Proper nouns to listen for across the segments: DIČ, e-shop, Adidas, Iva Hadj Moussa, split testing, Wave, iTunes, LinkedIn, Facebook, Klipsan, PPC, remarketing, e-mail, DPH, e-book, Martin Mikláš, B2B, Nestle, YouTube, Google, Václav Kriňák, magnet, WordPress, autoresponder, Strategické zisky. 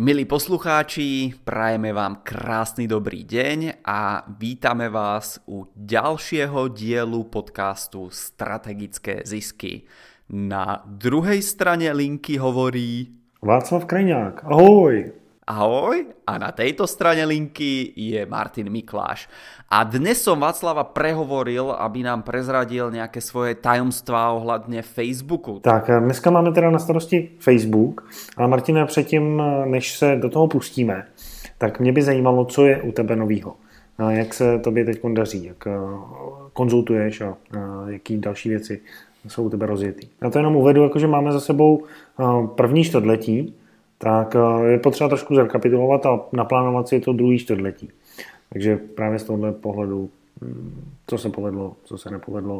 Milí poslucháči, prajeme vám krásny dobrý deň a vítame vás u ďalšieho dielu podcastu Strategické zisky. Na druhej strane linky hovorí Václav Kriňák, ahoj! Ahoj! A na tejto strane linky je Martin Mikláš. A dnes som Václava prehovoril, aby nám prezradil nejaké svoje tajomstvá ohľadne Facebooku. Tak dneska máme teda na starosti Facebook, ale Martina, předtím, než se do toho pustíme, tak mě by zajímalo, co je u tebe novýho. Jak se tobě teď daří, jak konzultuješ a jaký další věci jsou u tebe rozjetý. Na to jenom uvedu, jakože máme za sebou první čtvrtletí, tak je potřeba trošku zrekapitulovat a naplánovat si to druhý čtvrtletí. Takže právě z tohohle pohledu, co se povedlo, co se nepovedlo,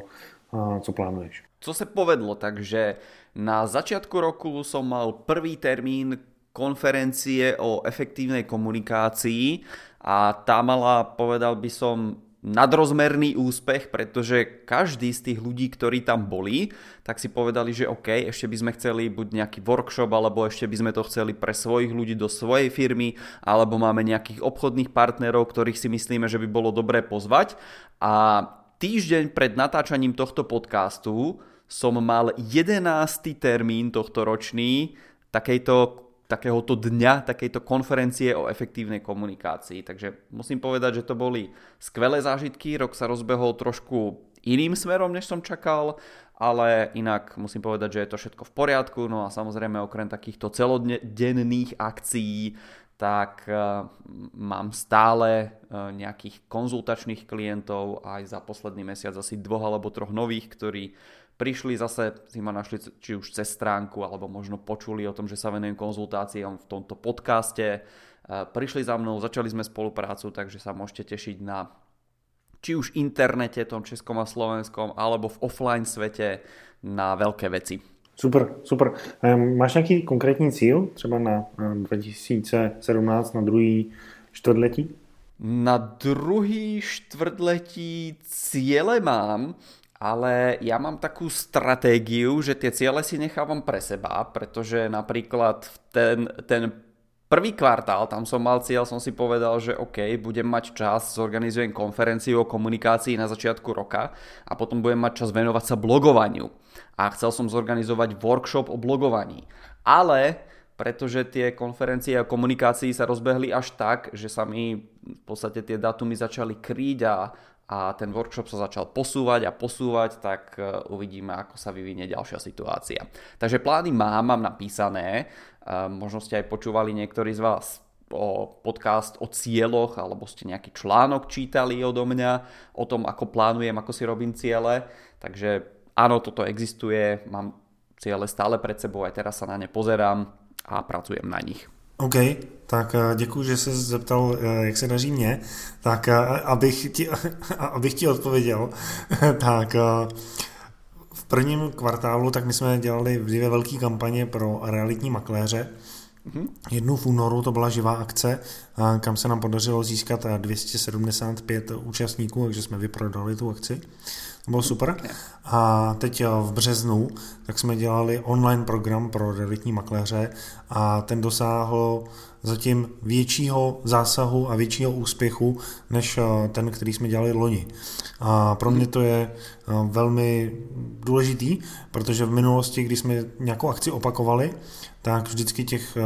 co plánuješ? Co se povedlo, takže na začiatku roku som mal prvý termín konferencie o efektívnej komunikácii a tá mala, povedal by som, nadrozmerný úspech, pretože každý z tých ľudí, ktorí tam boli, tak si povedali, že OK, ešte by sme chceli buď nejaký workshop, alebo ešte by sme to chceli pre svojich ľudí do svojej firmy, alebo máme nejakých obchodných partnerov, ktorých si myslíme, že by bolo dobré pozvať. A týždeň pred natáčaním tohto podcastu som mal 11. termín tohto ročný takéhoto dňa, takejto konferencie o efektívnej komunikácii. Takže musím povedať, že to boli skvelé zážitky, rok sa rozbehol trošku iným smerom, než som čakal, ale inak musím povedať, že je to všetko v poriadku, no a samozrejme okrem takýchto celodenných akcií, tak mám stále nejakých konzultačných klientov aj za posledný mesiac asi 2 alebo 3 nových, ktorí prišli zase, si ma našli či už cez stránku, alebo možno počuli o tom, že sa venujem konzultáciám v tomto podcaste. Prišli za mnou, začali sme spoluprácu, takže sa môžete tešiť na či už internete, tom českom a slovenskom, alebo v offline svete na veľké veci. Super. Máš nějaký konkrétní cíl třeba na 2017, na druhý čtvrtletí? Na druhý čtvrtletí cíle mám, ale já mám takú stratégiu, že tie ciele si nechávam pre seba, pretože napríklad ten prvý kvartál, tam som mal cieľ, som si povedal, že OK, budem mať čas, zorganizujem konferenciu o komunikácii na začiatku roka a potom budem mať čas venovať sa blogovaniu. A chcel som zorganizovať workshop o blogovaní. Ale pretože tie konferencie o komunikácii sa rozbehli až tak, že sa mi v podstate tie dátumy začali kryť a ten workshop sa začal posúvať, tak uvidíme, ako sa vyvinie ďalšia situácia. Takže plány mám napísané, možno ste aj počúvali niektorí z vás o podcast o cieľoch, alebo ste nejaký článok čítali odo mňa, o tom, ako plánujem, ako si robím ciele, takže áno, toto existuje, mám ciele stále pred sebou, aj teraz sa na ne pozerám a pracujem na nich. OK, tak děkuji, že jsi zeptal, jak se daří mně. Tak abych ti odpověděl, tak v prvním kvartálu tak my jsme dělali dvě velké kampaně pro realitní makléře. Jednu v únoru, to byla živá akce, kam se nám podařilo získat 275 účastníků, takže jsme vyprodali tu akci. To bylo super. A teď v březnu tak jsme dělali online program pro realitní makléře a ten dosáhl zatím většího zásahu a většího úspěchu než ten, který jsme dělali loni. A pro mě to je velmi důležitý, protože v minulosti, když jsme nějakou akci opakovali, tak vždycky těch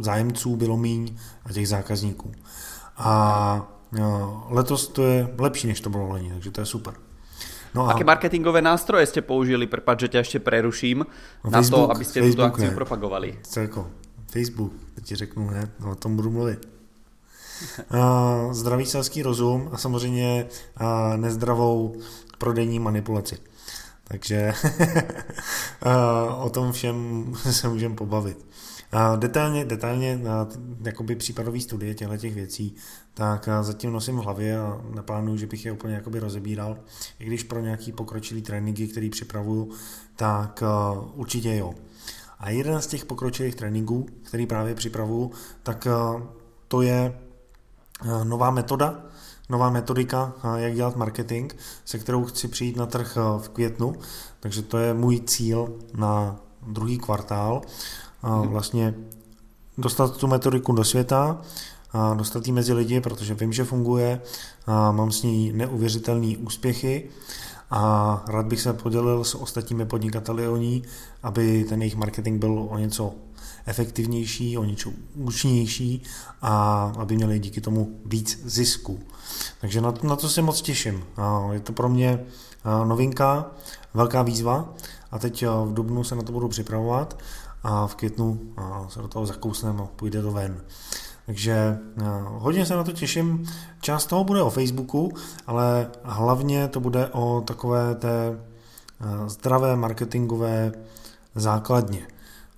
zájemců bylo míň a těch zákazníků. A letos to je lepší, než to bylo loni, takže to je super. No a aké marketingové nástroje jste použili, prepad, že tě ještě preruším, Facebook, na to, abyste tuto akci propagovali? Jako Facebook, ti řeknu, ne? O tom budu mluvit. Zdravý selský rozum a samozřejmě nezdravou prodejní manipulaci. Takže o tom všem se můžeme pobavit. Detailně jakoby případové studie těchto věcí, tak zatím nosím v hlavě a neplánuju, že bych je úplně jakoby rozebíral. I když pro nějaký pokročilý tréninky, který připravuju, tak určitě jo. A jeden z těch pokročilých tréninků, který právě připravuju, tak to je nová metoda, nová metodika, jak dělat marketing, se kterou chci přijít na trh v květnu, takže to je můj cíl na druhý kvartál. Vlastně dostat tu metodiku do světa, a dostat ji mezi lidi, protože vím, že funguje, a mám s ní neuvěřitelné úspěchy a rád bych se podělil s ostatními podnikateli o ní, aby ten jejich marketing byl o něco efektivnější, o něco účinnější a aby měli díky tomu víc zisku. Takže na to se moc těším. Je to pro mě novinka, velká výzva a teď v dubnu se na to budu připravovat a v květnu se do toho zakousneme a půjde to ven. Takže hodně se na to těším. Část toho bude o Facebooku, ale hlavně to bude o takové té zdravé marketingové základně.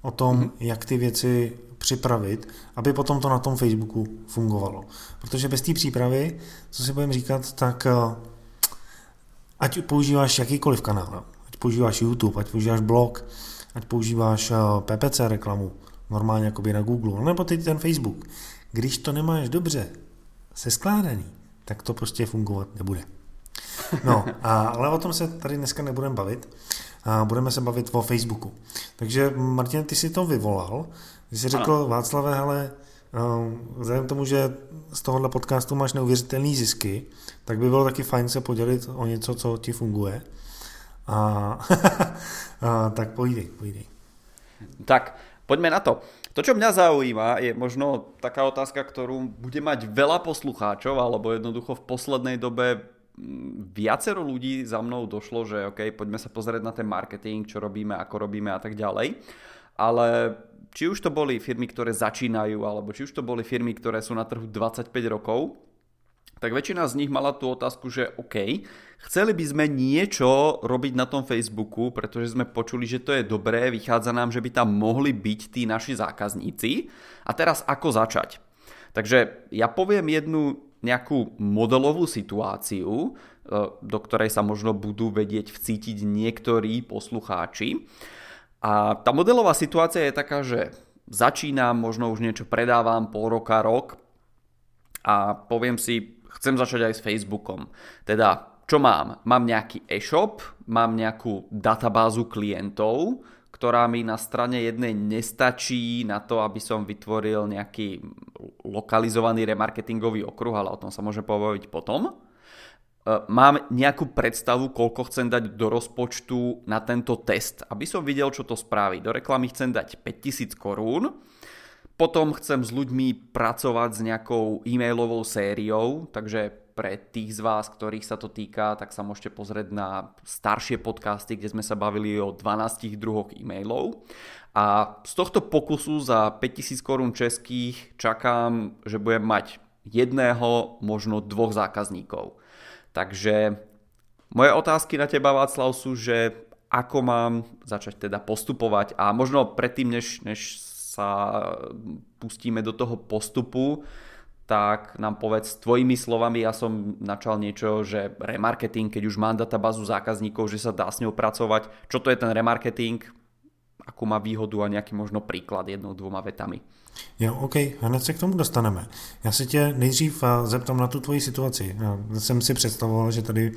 O tom, jak ty věci připravit, aby potom to na tom Facebooku fungovalo. Protože bez té přípravy, co si budeme říkat, tak ať používáš jakýkoliv kanál, ať používáš YouTube, ať používáš blog, ať používáš PPC reklamu, normálně jakoby na Google, nebo teď ten Facebook. Když to nemáš dobře seskládaný, tak to prostě fungovat nebude. No, ale o tom se tady dneska nebudeme bavit. Budeme se bavit o Facebooku. Takže Martin, ty si to vyvolal. Ty jsi řekl, Václave, hele, vzhledem tomu, že z tohohle podcastu máš neuvěřitelné zisky, tak by bylo taky fajn se podělit o něco, co ti funguje. Tak pojdej. Tak, poďme na to. To, čo mňa zaujíma, je možno taká otázka, ktorú bude mať veľa poslucháčov, alebo jednoducho v poslednej dobe viacero ľudí za mnou došlo, že OK, poďme sa pozrieť na ten marketing, čo robíme, ako robíme a tak ďalej. Ale či už to boli firmy, ktoré začínajú, alebo či už to boli firmy, ktoré sú na trhu 25 rokov, tak väčšina z nich mala tú otázku, že OK, chceli by sme niečo robiť na tom Facebooku, pretože sme počuli, že to je dobré, vychádza nám, že by tam mohli byť tí naši zákazníci. A teraz ako začať? Takže ja poviem jednu nejakú modelovú situáciu, do ktorej sa možno budú vedieť vcítiť niektorí poslucháči. A tá modelová situácia je taká, že začínam, možno už niečo predávam, pol roka, rok a poviem si, chcem začať aj s Facebookom. Teda, čo mám? Mám nejaký e-shop, mám nejakú databázu klientov, ktorá mi na strane jednej nestačí na to, aby som vytvoril nejaký lokalizovaný remarketingový okruh, ale o tom sa môže pobaviť potom. Mám nejakú predstavu, koľko chcem dať do rozpočtu na tento test, aby som videl, čo to spraví. Do reklamy chcem dať 5 000 korún, potom chcem s ľuďmi pracovať s nejakou e-mailovou sériou, takže pre tých z vás, ktorých sa to týka, tak sa môžete pozrieť na staršie podcasty, kde sme sa bavili o 12 druhoch e-mailov. A z tohto pokusu za 5000 korún českých čakám, že budem mať jedného, možno dvoch zákazníkov. Takže moje otázky na teba, Václav, sú, že ako mám začať teda postupovať a možno predtým, než sa pustíme do toho postupu, tak nám povedz tvojimi slovami, ja som načal niečo, že remarketing, keď už mám databázu zákazníkov, že sa dá s ňou pracovať, čo to je ten remarketing, akú má výhodu a nejaký možno príklad jednou, dvoma vetami. Jo, OK, hned se k tomu dostaneme. Já se tě nejdřív zeptám na tu tvoji situaci. Já jsem si představoval, že tady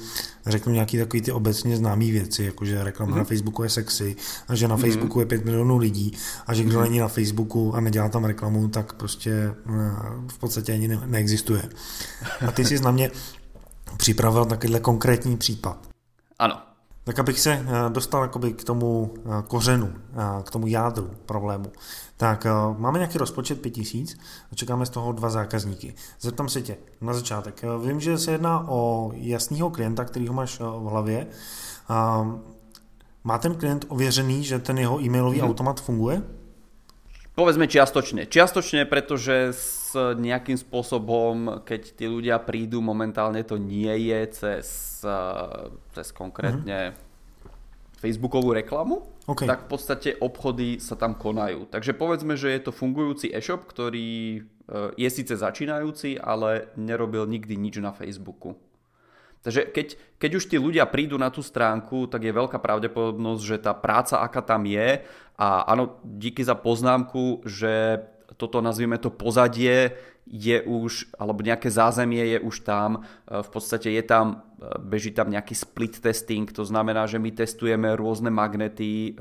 řeknu nějaké takové ty obecně známé věci, jako že reklama na Facebooku je sexy a že na Facebooku je 5 milionů lidí a že kdo není na Facebooku a nedělá tam reklamu, tak prostě v podstatě ani neexistuje. A ty jsi na mě připravil takovýhle konkrétní případ. Ano. Tak abych se dostal k tomu kořenu, k tomu jádru problému. Tak máme nějaký rozpočet 5000 a čekáme z toho 2 zákazníky. Zeptám se tě na začátek. Vím, že se jedná o jasného klienta, kterýho máš v hlavě. Má ten klient ověřený, že ten jeho e-mailový automat funguje? Povedzme čiastočne. Čiastočne, pretože s nejakým spôsobom, keď tí ľudia prídu, momentálne to nie je cez konkrétne Facebookovú reklamu, okay, tak v podstate obchody sa tam konajú. Takže povedzme, že je to fungujúci e-shop, ktorý je síce začínajúci, ale nerobil nikdy nič na Facebooku. Takže keď už tí ľudia prídu na tú stránku, tak je veľká pravdepodobnosť, že tá práca, aká tam je, a áno, díky za poznámku, že toto nazvime to pozadie je už, alebo nejaké zázemie je už tam, v podstate je tam, beží tam nejaký split testing, to znamená, že my testujeme rôzne magnety,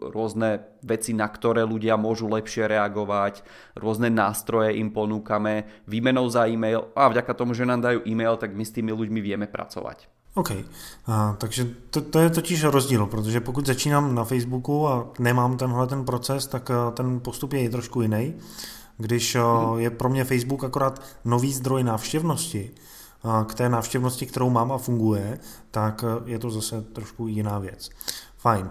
rôzne veci, na ktoré ľudia môžu lepšie reagovať, rôzne nástroje im ponúkame, výmenou za e-mail a vďaka tomu, že nám dajú e-mail, tak my s tými ľuďmi vieme pracovať. OK, takže to je totiž rozdíl, protože pokud začínám na Facebooku a nemám tenhle ten proces, tak ten postup je trošku jiný. Když je pro mě Facebook akorát nový zdroj návštěvnosti, k té návštěvnosti, kterou mám a funguje, tak je to zase trošku jiná věc. Fajn.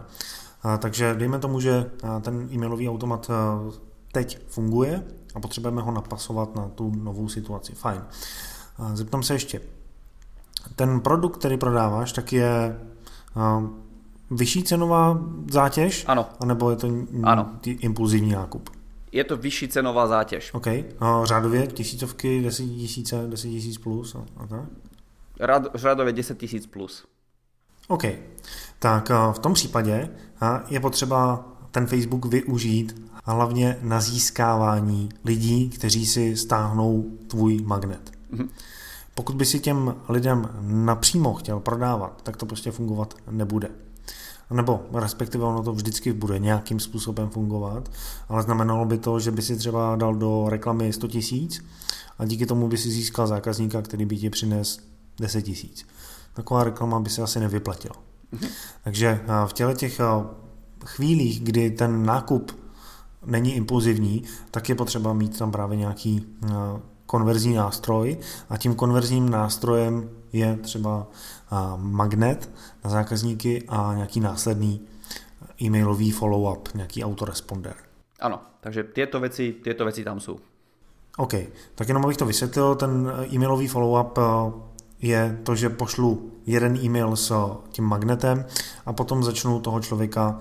Takže dejme tomu, že ten e-mailový automat teď funguje a potřebujeme ho napasovat na tu novou situaci. Fajn. Zeptám se ještě. Ten produkt, který prodáváš, tak je vyšší cenová zátěž? Ano. Anebo je to impulzivní nákup? Je to vyšší cenová zátěž. OK. Řádově tisícovky, 10 000, 10 000 plus a tak? Řádově 10 000 plus. OK. Tak v tom případě je potřeba ten Facebook využít hlavně na získávání lidí, kteří si stáhnou tvůj magnet. Mhm. Pokud by si těm lidem napřímo chtěl prodávat, tak to prostě fungovat nebude. Nebo respektive ono to vždycky bude nějakým způsobem fungovat, ale znamenalo by to, že by si třeba dal do reklamy 100 000 a díky tomu by si získal zákazníka, který by ti přines 10 000. Taková reklama by se asi nevyplatila. Takže v těch chvílích, kdy ten nákup není impulzivní, tak je potřeba mít tam právě nějaký konverzní nástroj a tím konverzním nástrojem je třeba magnet na zákazníky a nějaký následný e-mailový follow-up, nějaký autoresponder. Ano, takže tyto věci tam jsou. OK, tak jenom abych to vysvětlil, ten e-mailový follow-up je to, že pošlu jeden e-mail s tím magnetem a potom začnu toho člověka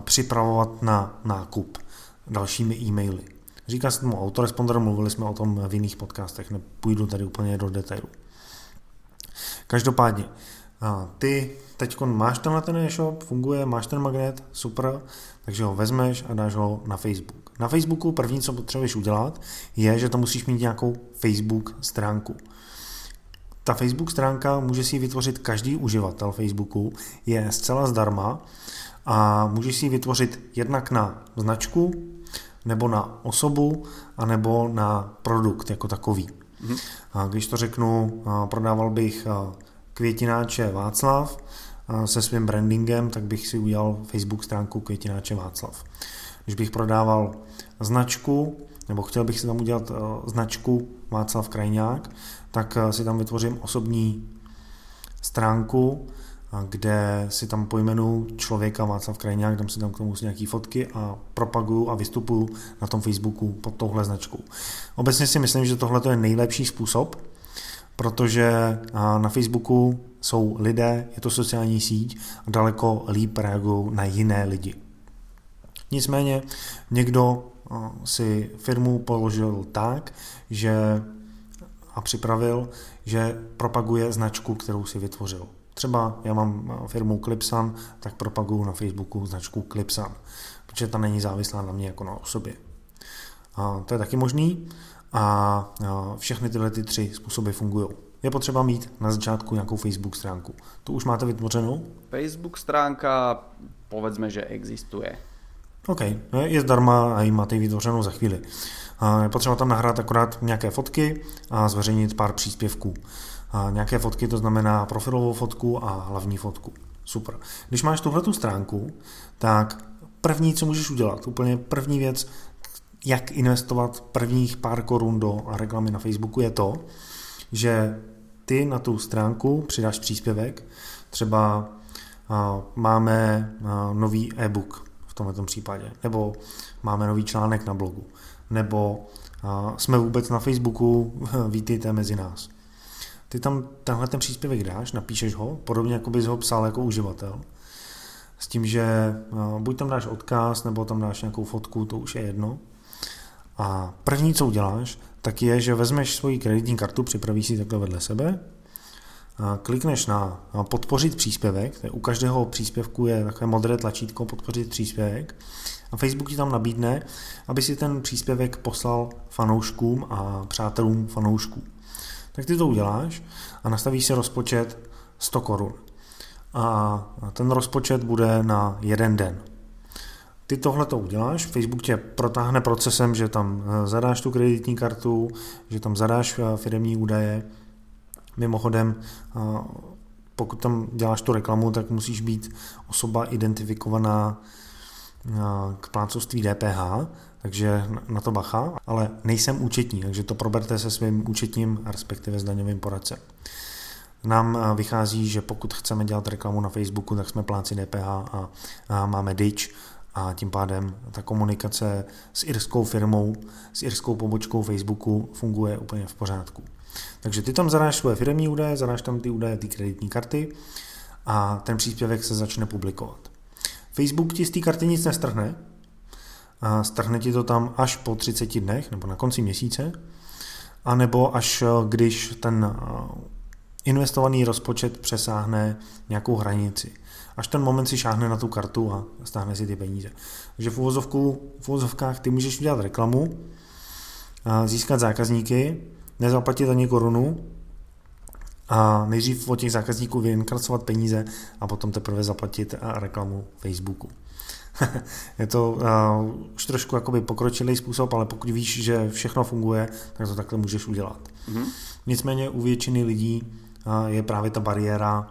připravovat na nákup dalšími e-maily. Říká se tomu autoresponder, mluvili jsme o tom v jiných podcastech, nepůjdu tady úplně do detailu. Každopádně, ty teď máš tenhle ten e-shop, funguje, máš ten magnet, super, takže ho vezmeš a dáš ho na Facebook. Na Facebooku první, co potřebuješ udělat, je, že tam musíš mít nějakou Facebook stránku. Ta Facebook stránka může si ji vytvořit každý uživatel Facebooku, je zcela zdarma a můžeš si ji vytvořit jednak na značku, nebo na osobu, anebo na produkt jako takový. A když to řeknu, prodával bych květináče Václav se svým brandingem, tak bych si udělal Facebook stránku květináče Václav. Když bych prodával značku, nebo chtěl bych si tam udělat značku Václav Kriňák, tak si tam vytvořím osobní stránku, kde si tam pojmenu člověka Václav Kriňák, dám si tam k tomu nějaký fotky a propaguju a vystupuju na tom Facebooku pod touhle značkou. Obecně si myslím, že tohle je nejlepší způsob, protože na Facebooku jsou lidé, je to sociální síť a daleko líp reagují na jiné lidi. Nicméně někdo si firmu položil tak, že a připravil, že propaguje značku, kterou si vytvořil. Třeba já mám firmu Klipsan, tak propaguju na Facebooku značku Klipsan, protože ta není závislá na mě jako na osobě. A to je taky možný a všechny tyhle tři způsoby fungují. Je potřeba mít na začátku nějakou Facebook stránku. Tu už máte vytvořenou? Facebook stránka, povedzme, že existuje. OK, je zdarma a ji máte ji vytvořenou za chvíli. Je potřeba tam nahrát akorát nějaké fotky a zveřejnit pár příspěvků. A nějaké fotky, to znamená profilovou fotku a hlavní fotku. Super. Když máš tuhletu stránku, tak první, co můžeš udělat, úplně první věc, jak investovat prvních pár korun do reklamy na Facebooku, je to, že ty na tu stránku přidáš příspěvek, třeba máme nový e-book v tomto případě, nebo máme nový článek na blogu, nebo jsme vůbec na Facebooku, vítejte mezi nás. Ty tam tenhle ten příspěvek dáš, napíšeš ho, podobně jako bys ho psal jako uživatel. S tím, že buď tam dáš odkaz, nebo tam dáš nějakou fotku, to už je jedno. A první, co uděláš, tak je, že vezmeš svoji kreditní kartu, připravíš si takhle vedle sebe klikneš na podpořit příspěvek, u každého příspěvku je takové modré tlačítko podpořit příspěvek a Facebook ti tam nabídne, aby si ten příspěvek poslal fanouškům a přátelům fanoušků. Tak ty to uděláš a nastavíš si rozpočet 100 korun. A ten rozpočet bude na jeden den. Ty tohle to uděláš, Facebook tě protáhne procesem, že tam zadáš tu kreditní kartu, že tam zadáš firemní údaje. Mimochodem, pokud tam děláš tu reklamu, tak musíš být osoba identifikovaná k plátcovství DPH, takže na to bacha, ale nejsem účetní, takže to proberte se svým účetním, respektive s daňovým poradcem. Nám vychází, že pokud chceme dělat reklamu na Facebooku, tak jsme plátci DPH a máme DIČ a tím pádem ta komunikace s irskou firmou, s irskou pobočkou Facebooku funguje úplně v pořádku. Takže ty tam zadáš svoje firemní údaje, zadáš tam ty údaje, ty kreditní karty a ten příspěvek se začne publikovat. Facebook ti z té karty nic nestrhne, a strhne ti to tam až po 30 dnech nebo na konci měsíce, anebo až když ten investovaný rozpočet přesáhne nějakou hranici. Až ten moment si šáhne na tu kartu a stáhne si ty peníze. Takže v uvozovkách ty můžeš udělat reklamu, získat zákazníky, nezaplatit ani korunu a nejdřív od těch zákazníků vyinkrasovat peníze a potom teprve zaplatit a reklamu Facebooku. Je to už trošku jakoby pokročilý způsob, ale pokud víš, že všechno funguje, tak to takhle můžeš udělat. Nicméně u většiny lidí je právě ta bariéra,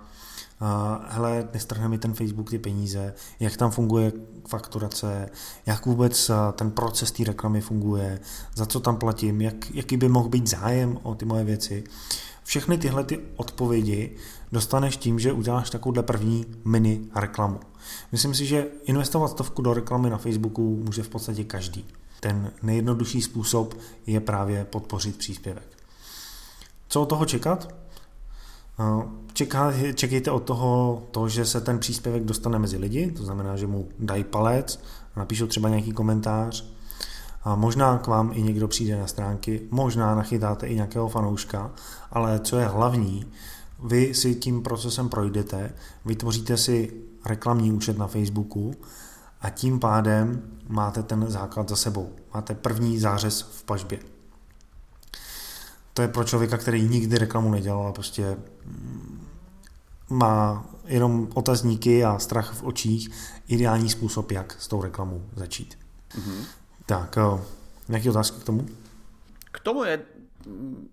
hele, nestrhne mi ten Facebook ty peníze, jak tam funguje fakturace, jak vůbec ten proces té reklamy funguje, za co tam platím, jaký by mohl být zájem o ty moje věci. Všechny tyhle ty odpovědi dostaneš tím, že uděláš takovouhle první mini reklamu. Myslím si, že investovat 100 do reklamy na Facebooku může v podstatě každý. Ten nejjednodušší způsob je právě podpořit příspěvek. Co od toho čekat? Čekejte od toho to, že se ten příspěvek dostane mezi lidi, to znamená, že mu dají palec, napíšou třeba nějaký komentář, a možná k vám i někdo přijde na stránky, možná nachytáte i nějakého fanouška, ale co je hlavní, vy si tím procesem projdete, vytvoříte si reklamní účet na Facebooku a tím pádem máte ten základ za sebou, máte první zářez v pažbě. To je pro člověka, který nikdy reklamu nedělal a prostě má jenom otazníky a strach v očích, ideální způsob, jak s tou reklamou začít. Mm-hmm. Tak, nějaké otázky k tomu? K tomu je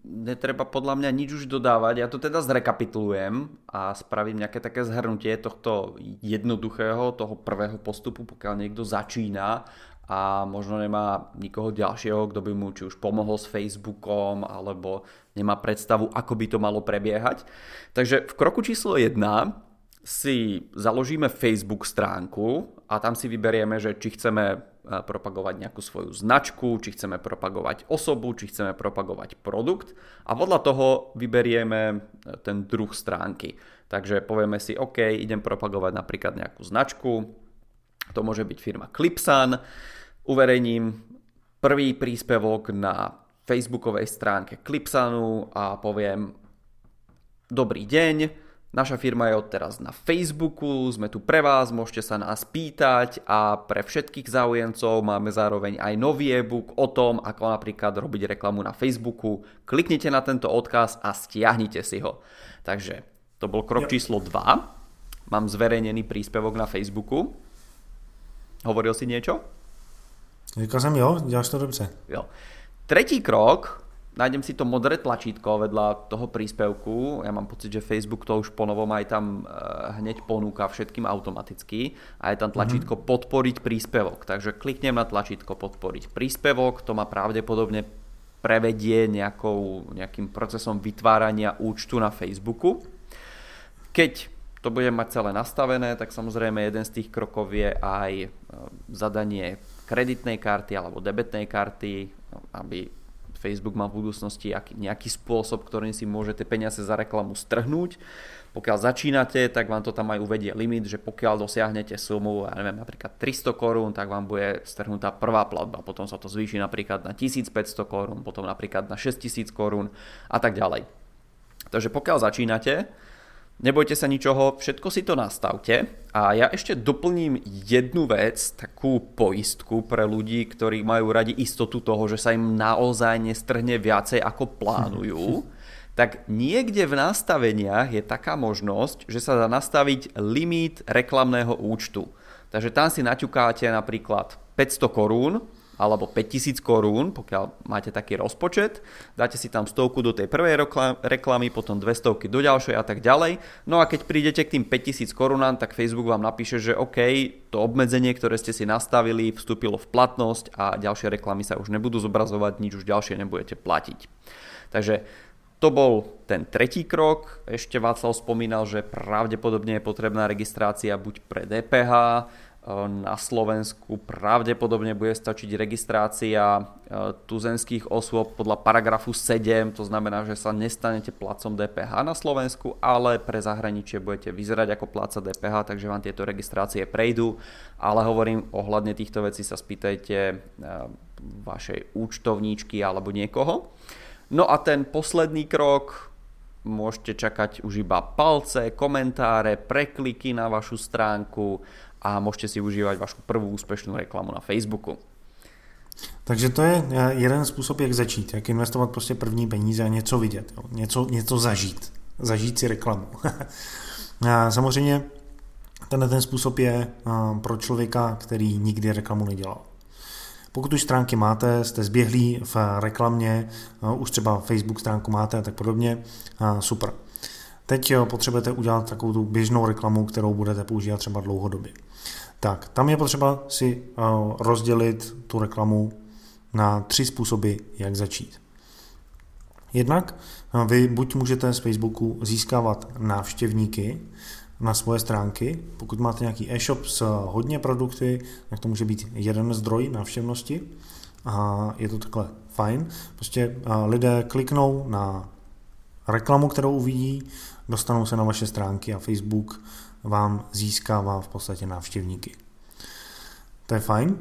netreba podľa mňa nič už dodávať. Ja to teda zrekapitulujem a spravím nejaké také zhrnutie tohto jednoduchého, toho prvého postupu, pokiaľ niekto začína a možno nemá nikoho ďalšieho, kto by mu či už pomohol s Facebookom alebo nemá predstavu, ako by to malo prebiehať. Takže v kroku číslo 1 si založíme Facebook stránku a tam si vyberieme, že či chceme propagovať nejakú svoju značku, či chceme propagovať osobu, či chceme propagovať produkt a podľa toho vyberieme ten druh stránky. Takže povieme si, OK, idem propagovať napríklad nejakú značku, to môže byť firma Klipsan, uverejním prvý príspevok na facebookovej stránke Klipsanu a poviem dobrý deň, naša firma je odteraz na Facebooku, sme tu pre vás, môžete sa nás pýtať a pre všetkých záujemcov máme zároveň aj nový e-book o tom, ako napríklad robiť reklamu na Facebooku. Kliknite na tento odkaz a stiahnite si ho. Takže to bol krok číslo 2. Mám zverejnený príspevok na Facebooku. Hovoril si niečo? Říkal jsem jo, děláš to dobře. Jo. Tretí krok. Nájdem si to modré tlačítko vedľa toho príspevku. Ja mám pocit, že Facebook to už ponovom aj tam hneď ponúka všetkým automaticky. A je tam tlačítko podporiť príspevok. Takže kliknem na tlačítko podporiť príspevok. To ma pravdepodobne prevedie nejakým procesom vytvárania účtu na Facebooku. Keď to budem mať celé nastavené, tak samozrejme jeden z tých krokov je aj zadanie kreditnej karty alebo debetnej karty, aby Facebook má v budúcnosti nejaký spôsob, ktorým si môžete peniaze za reklamu strhnúť. Pokiaľ začínate, tak vám to tam aj uvedie limit, že pokiaľ dosiahnete sumu, ja neviem, napríklad 300 korún, tak vám bude strhnutá prvá platba. Potom sa to zvýši napríklad na 1500 korún, potom napríklad na 6000 korún a tak ďalej. Takže pokiaľ začínate, nebojte sa ničoho, všetko si to nastavte. A ja ešte doplním jednu vec, takú poistku pre ľudí, ktorí majú radi istotu toho, že sa im naozaj nestrhne viacej ako plánujú. Tak niekde v nastaveniach je taká možnosť, že sa dá nastaviť limit reklamného účtu. Takže tam si naťukáte napríklad 500 korún alebo 5000 korún, pokiaľ máte taký rozpočet, dáte si tam 100 do tej prvej reklamy, potom 200 do ďalšej a tak ďalej. No a keď prídete k tým 5000 korunám, tak Facebook vám napíše, že OK, to obmedzenie, ktoré ste si nastavili, vstúpilo v platnosť a ďalšie reklamy sa už nebudú zobrazovať, nič už ďalšie nebudete platiť. Takže to bol ten tretí krok. Ešte Václav spomínal, že pravdepodobne je potrebná registrácia buď pre DPH, na Slovensku pravdepodobne bude stačiť registrácia tuzemských osôb podľa paragrafu 7, to znamená, že sa nestanete platcom DPH na Slovensku, ale pre zahraničie budete vyzerať ako platca DPH, takže vám tieto registrácie prejdú, ale hovorím, ohľadne týchto vecí sa spýtajte vašej účtovníčky alebo niekoho. No a ten posledný krok, môžete čakať už iba palce, komentáre, prekliky na vašu stránku a môžete si užívať vašu prvú úspešnú reklamu na Facebooku. Takže to je jeden způsob, jak začít, jak investovat prostě první peníze a něco vidět, jo? Něco zažít, zažít si reklamu. Samozřejmě tenhle ten způsob je pro člověka, který nikdy reklamu nedělal. Pokud už stránky máte, jste zběhlí v reklamě, už třeba Facebook stránku máte a tak podobně, super. Teď potřebujete udělat takovou tu běžnou reklamu, kterou budete používat třeba dlouhodobě. Tak, tam je potřeba si rozdělit tu reklamu na 3 způsoby, jak začít. Jednak vy buď můžete z Facebooku získávat návštěvníky na svoje stránky. Pokud máte nějaký e-shop s hodně produkty, tak to může být jeden zdroj návštěvnosti a je to takhle fajn. Prostě lidé kliknou na reklamu, kterou uvidí, dostanou se na vaše stránky a Facebook vám získává v podstatě návštěvníky. To je fajn.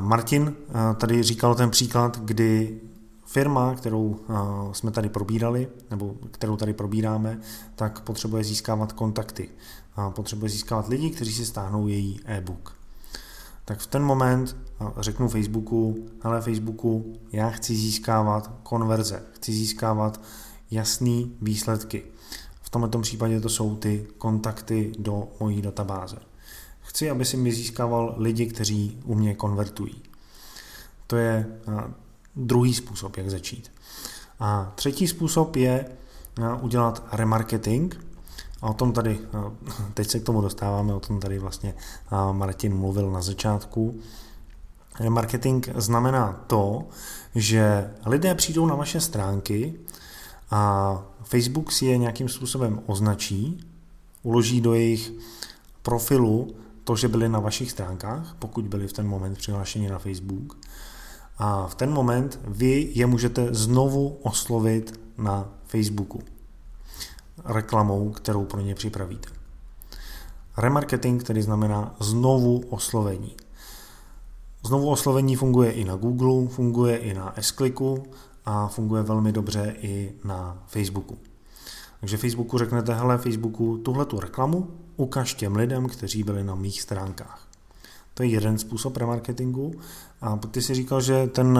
Martin tady říkal ten příklad, kdy firma, kterou jsme tady probírali, nebo kterou tady probíráme, tak potřebuje získávat kontakty. Potřebuje získávat lidi, kteří si stáhnou její e-book. Tak v ten moment řeknu Facebooku, hele Facebooku, já chci získávat konverze, chci získávat jasný výsledky. V tomto případě to jsou ty kontakty do mojí databáze. Chci, aby si mi získával lidi, kteří u mě konvertují. To je druhý způsob, jak začít. A třetí způsob je udělat remarketing. A o tom tady, teď se k tomu dostáváme, o tom tady vlastně Martin mluvil na začátku. Remarketing znamená to, že lidé přijdou na vaše stránky a Facebook si je nějakým způsobem označí, uloží do jejich profilu to, že byli na vašich stránkách, pokud byli v ten moment přihlášeni na Facebook. A v ten moment vy je můžete znovu oslovit na Facebooku reklamou, kterou pro ně připravíte. Remarketing tedy znamená znovu oslovení. Znovu oslovení funguje i na Google, funguje i na S-Clicku a funguje velmi dobře i na Facebooku. Takže Facebooku řeknete, hele Facebooku, tuhletu reklamu ukaž těm lidem, kteří byli na mých stránkách. To je jeden způsob remarketingu. A ty si říkal, že ten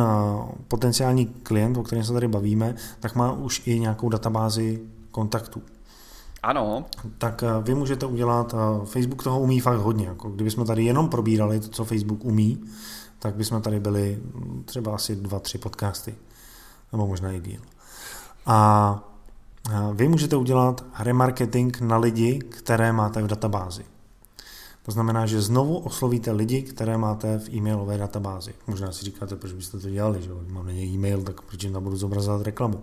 potenciální klient, o kterém se tady bavíme, tak má už i nějakou databázi kontaktů. Ano. Tak vy můžete udělat, Facebook toho umí fakt hodně. Jako kdybychom tady jenom probírali to, co Facebook umí, tak bychom tady byli třeba asi 2-3 podcasty. Nebo možná i díl. A vy můžete udělat remarketing na lidi, které máte v databázi. To znamená, že znovu oslovíte lidi, které máte v e-mailové databázi. Možná si říkáte, proč byste to dělali, že mám na něj e-mail, tak proč jim tam budu zobrazovat reklamu.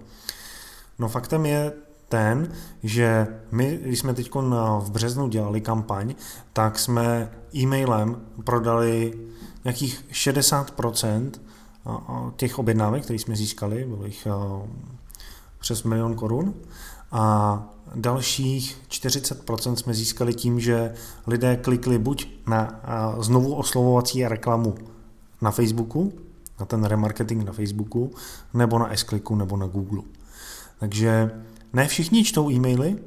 No faktem je ten, že my, když jsme teď v březnu dělali kampaň, tak jsme e-mailem prodali nějakých 60% těch objednávek, které jsme získali, bylo jich přes 1 000 000 korun. A dalších 40% jsme získali tím, že lidé klikli buď na znovu oslovovací reklamu na Facebooku, na ten remarketing na Facebooku, nebo na S-Clicku, nebo na Google. Takže Ne všichni čtou e-maily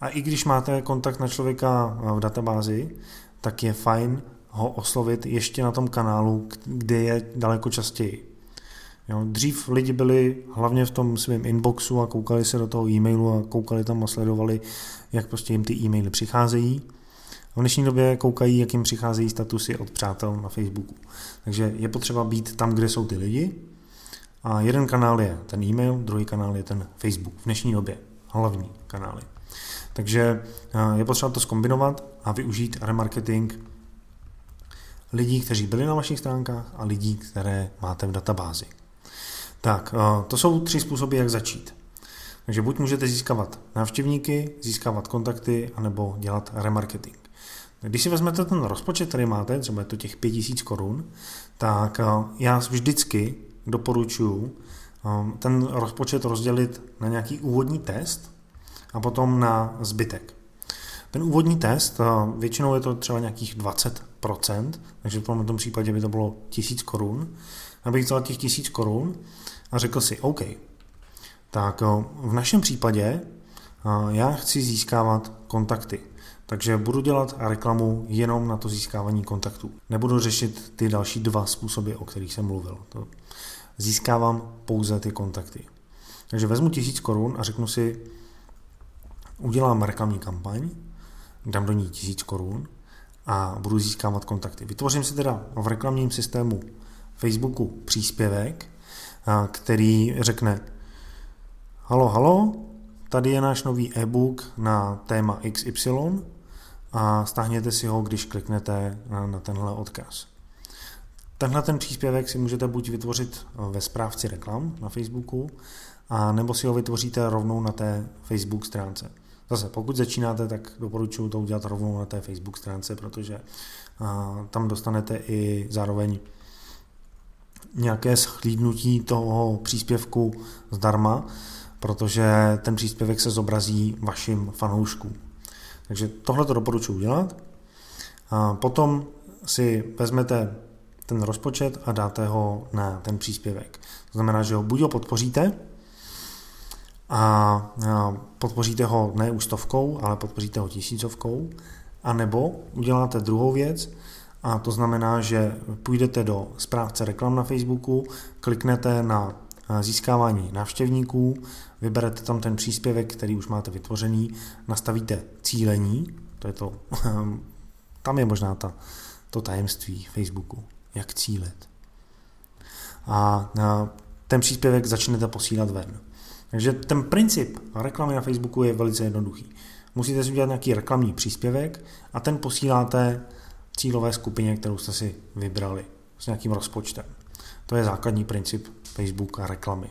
a i když máte kontakt na člověka v databázi, tak je fajn ho oslovit ještě na tom kanálu, kde je daleko častěji. Jo, dřív lidi byli hlavně v tom svém inboxu a koukali se do toho e-mailu a koukali tam a sledovali, jak prostě jim ty e-maily přicházejí. A v dnešní době koukají, jak jim přicházejí statusy od přátel na Facebooku. Takže je potřeba být tam, kde jsou ty lidi. A jeden kanál je ten e-mail, druhý kanál je ten Facebook. V dnešní době hlavní kanály. Takže je potřeba to zkombinovat a využít remarketing lidí, kteří byli na vašich stránkách a lidí, které máte v databázi. Tak, to jsou 3 způsoby, jak začít. Takže buď můžete získávat návštěvníky, získávat kontakty, anebo dělat remarketing. Když si vezmete ten rozpočet, který máte, třeba je to těch 5000 korun, tak já vždycky doporučuji ten rozpočet rozdělit na nějaký úvodní test a potom na zbytek. Ten úvodní test, většinou je to třeba nějakých 20%, takže v tom případě by to bylo 1000 korun. Abych vzal těch 1000 korun a řekl si, OK, tak v našem případě já chci získávat kontakty, takže budu dělat reklamu jenom na to získávání kontaktů. Nebudu řešit ty další 2 způsoby, o kterých jsem mluvil. To získávám pouze ty kontakty. Takže vezmu 1000 korun a řeknu si, udělám reklamní kampaň, dám do ní 1000 korun a budu získávat kontakty. Vytvořím si teda v reklamním systému Facebooku příspěvek, který řekne: halo, halo, tady je náš nový e-book na téma XY a stáhněte si ho, když kliknete na tenhle odkaz. Tenhle ten příspěvek si můžete buď vytvořit ve správci reklam na Facebooku, a nebo si ho vytvoříte rovnou na té Facebook stránce. Zase, pokud začínáte, tak doporučuji to udělat rovnou na té Facebook stránce, protože tam dostanete i zároveň nějaké shlídnutí toho příspěvku zdarma, protože ten příspěvek se zobrazí vašim fanouškům. Takže tohle to doporučuji udělat. A potom si vezmete ten rozpočet a dáte ho na ten příspěvek. To znamená, že ho buď ho podpoříte, a podpoříte ho ne už 100, ale podpoříte ho 1000, a nebo uděláte druhou věc, a to znamená, že půjdete do správce reklam na Facebooku, kliknete na získávání návštěvníků, vyberete tam ten příspěvek, který už máte vytvořený, nastavíte cílení, to je to, tam je možná to tajemství Facebooku, jak cílit. A ten příspěvek začnete posílat ven. Takže ten princip reklamy na Facebooku je velice jednoduchý. Musíte si udělat nějaký reklamní příspěvek a ten posíláte cílové skupině, kterou jste si vybrali s nějakým rozpočtem. To je základní princip Facebooku a reklamy.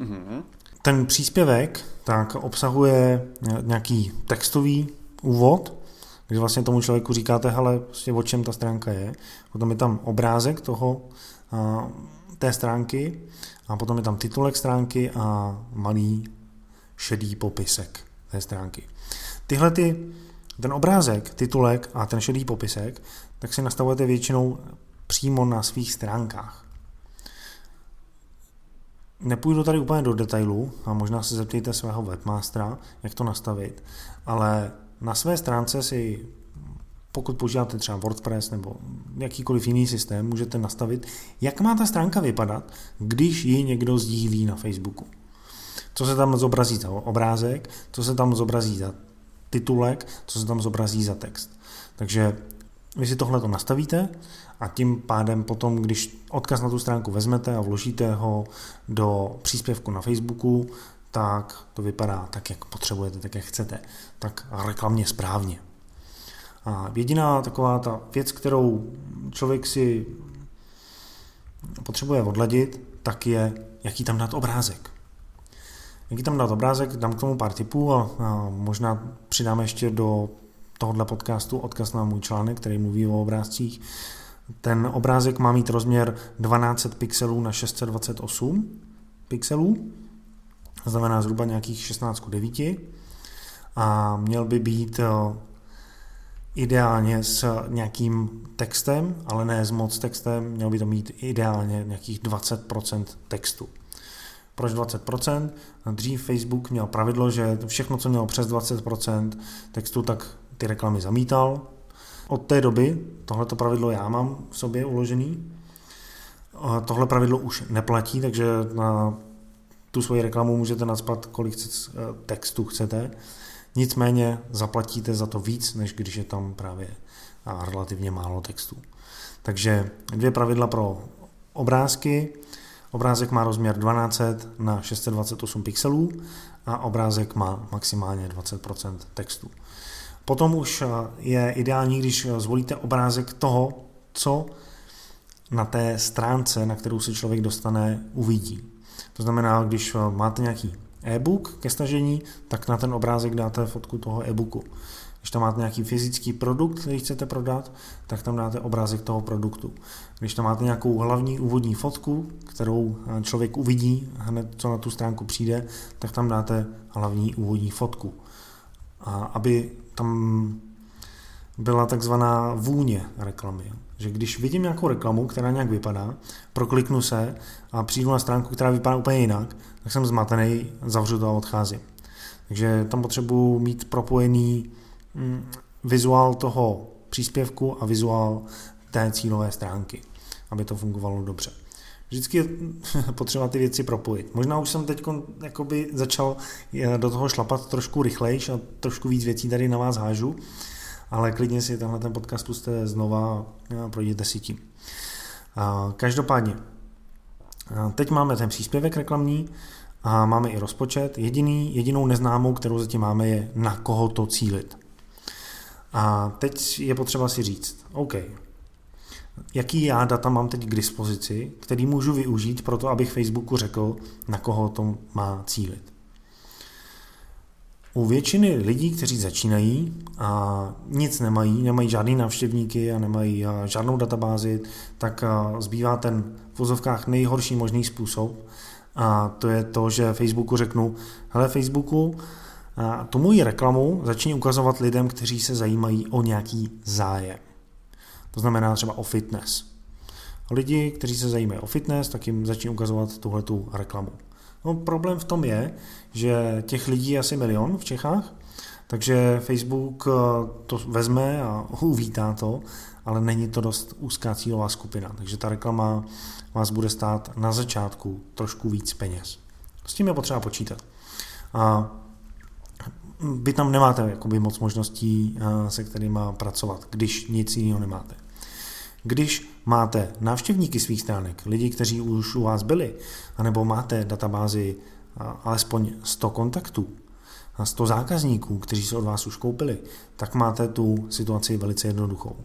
Mm-hmm. Ten příspěvek tak obsahuje nějaký textový úvod, kdy vlastně tomu člověku říkáte, hele, prostě o čem ta stránka je. Potom je tam obrázek té stránky a potom je tam titulek stránky a malý šedý popisek té stránky. Ten obrázek, titulek a ten šedý popisek, tak si nastavujete většinou přímo na svých stránkách. Nepůjdu tady úplně do detailu a možná se zeptejte svého webmastera, jak to nastavit, ale na své stránce si, pokud používáte třeba WordPress nebo jakýkoliv jiný systém, můžete nastavit, jak má ta stránka vypadat, když ji někdo sdílí na Facebooku. Co se tam zobrazí za obrázek, co se tam zobrazí za titulek, co se tam zobrazí za text. Takže vy si tohle to nastavíte a tím pádem potom, když odkaz na tu stránku vezmete a vložíte ho do příspěvku na Facebooku, tak to vypadá tak, jak potřebujete, tak, jak chcete, tak reklamně správně. A jediná taková ta věc, kterou člověk si potřebuje odladit, tak je, jaký tam dát obrázek. Dám k tomu pár tipů a možná přidám ještě do tohoto podcastu odkaz na můj článek, který mluví o obrázcích. Ten obrázek má mít rozměr 1200 pixelů na 628 pixelů, znamená zhruba nějakých 16:9, a měl by být ideálně s nějakým textem, ale ne s moc textem, měl by to mít ideálně nějakých 20% textu. Proč 20%? Dřív Facebook měl pravidlo, že všechno, co mělo přes 20% textu, tak ty reklamy zamítal. Od té doby tohleto pravidlo já mám v sobě uložený. Tohle pravidlo už neplatí, takže na tu svoji reklamu můžete nacpat, kolik textu chcete. Nicméně zaplatíte za to víc, než když je tam právě relativně málo textu. Takže 2 pravidla pro obrázky. Obrázek má rozměr 1200 na 628 pixelů a obrázek má maximálně 20% textu. Potom už je ideální, když zvolíte obrázek toho, co na té stránce, na kterou se člověk dostane, uvidí. To znamená, když máte nějaký e-book ke stažení, tak na ten obrázek dáte fotku toho e-booku. Když tam máte nějaký fyzický produkt, který chcete prodat, tak tam dáte obrázek toho produktu. Když tam máte nějakou hlavní úvodní fotku, kterou člověk uvidí hned, co na tu stránku přijde, tak tam dáte hlavní úvodní fotku. A aby tam byla takzvaná vůně reklamy. Že když vidím nějakou reklamu, která nějak vypadá, prokliknu se a přijdu na stránku, která vypadá úplně jinak, tak jsem zmatený, zavřu to a odcházím. Takže tam potřebuji mít propojený vizuál toho příspěvku a vizuál té cílové stránky, aby to fungovalo dobře. Vždycky je potřeba ty věci propojit. Možná už jsem teď začal do toho šlapat trošku rychlejš a trošku víc věcí tady na vás hážu, ale klidně si tenhle ten podcast puste znova a projděte si tím. Každopádně, teď máme ten příspěvek reklamní a máme i rozpočet. Jedinou neznámou, kterou zatím máme, je na koho to cílit. A teď je potřeba si říct, OK, jaký já data mám teď k dispozici, který můžu využít pro to, abych Facebooku řekl, na koho to má cílit. U většiny lidí, kteří začínají a nic nemají žádný návštěvníky a nemají žádnou databázi, tak zbývá ten v vozovkách nejhorší možný způsob. A to je to, že Facebooku řeknu, hele Facebooku, tu moji reklamu začni ukazovat lidem, kteří se zajímají o nějaký zájem. To znamená třeba o fitness. Lidi, kteří se zajímají o fitness, tak jim začni ukazovat tuhletu reklamu. No, problém v tom je, že těch lidí je asi 1 milion v Čechách, takže Facebook to vezme a uvítá to, ale není to dost úzká cílová skupina, takže ta reklama vás bude stát na začátku trošku víc peněz. S tím je potřeba počítat. A vy tam nemáte moc možností, se kterými pracovat, když nic jiného nemáte. Když máte návštěvníky svých stránek, lidi, kteří už u vás byli, anebo máte databázi alespoň 100 kontaktů, 100 zákazníků, kteří se od vás už koupili, tak máte tu situaci velice jednoduchou.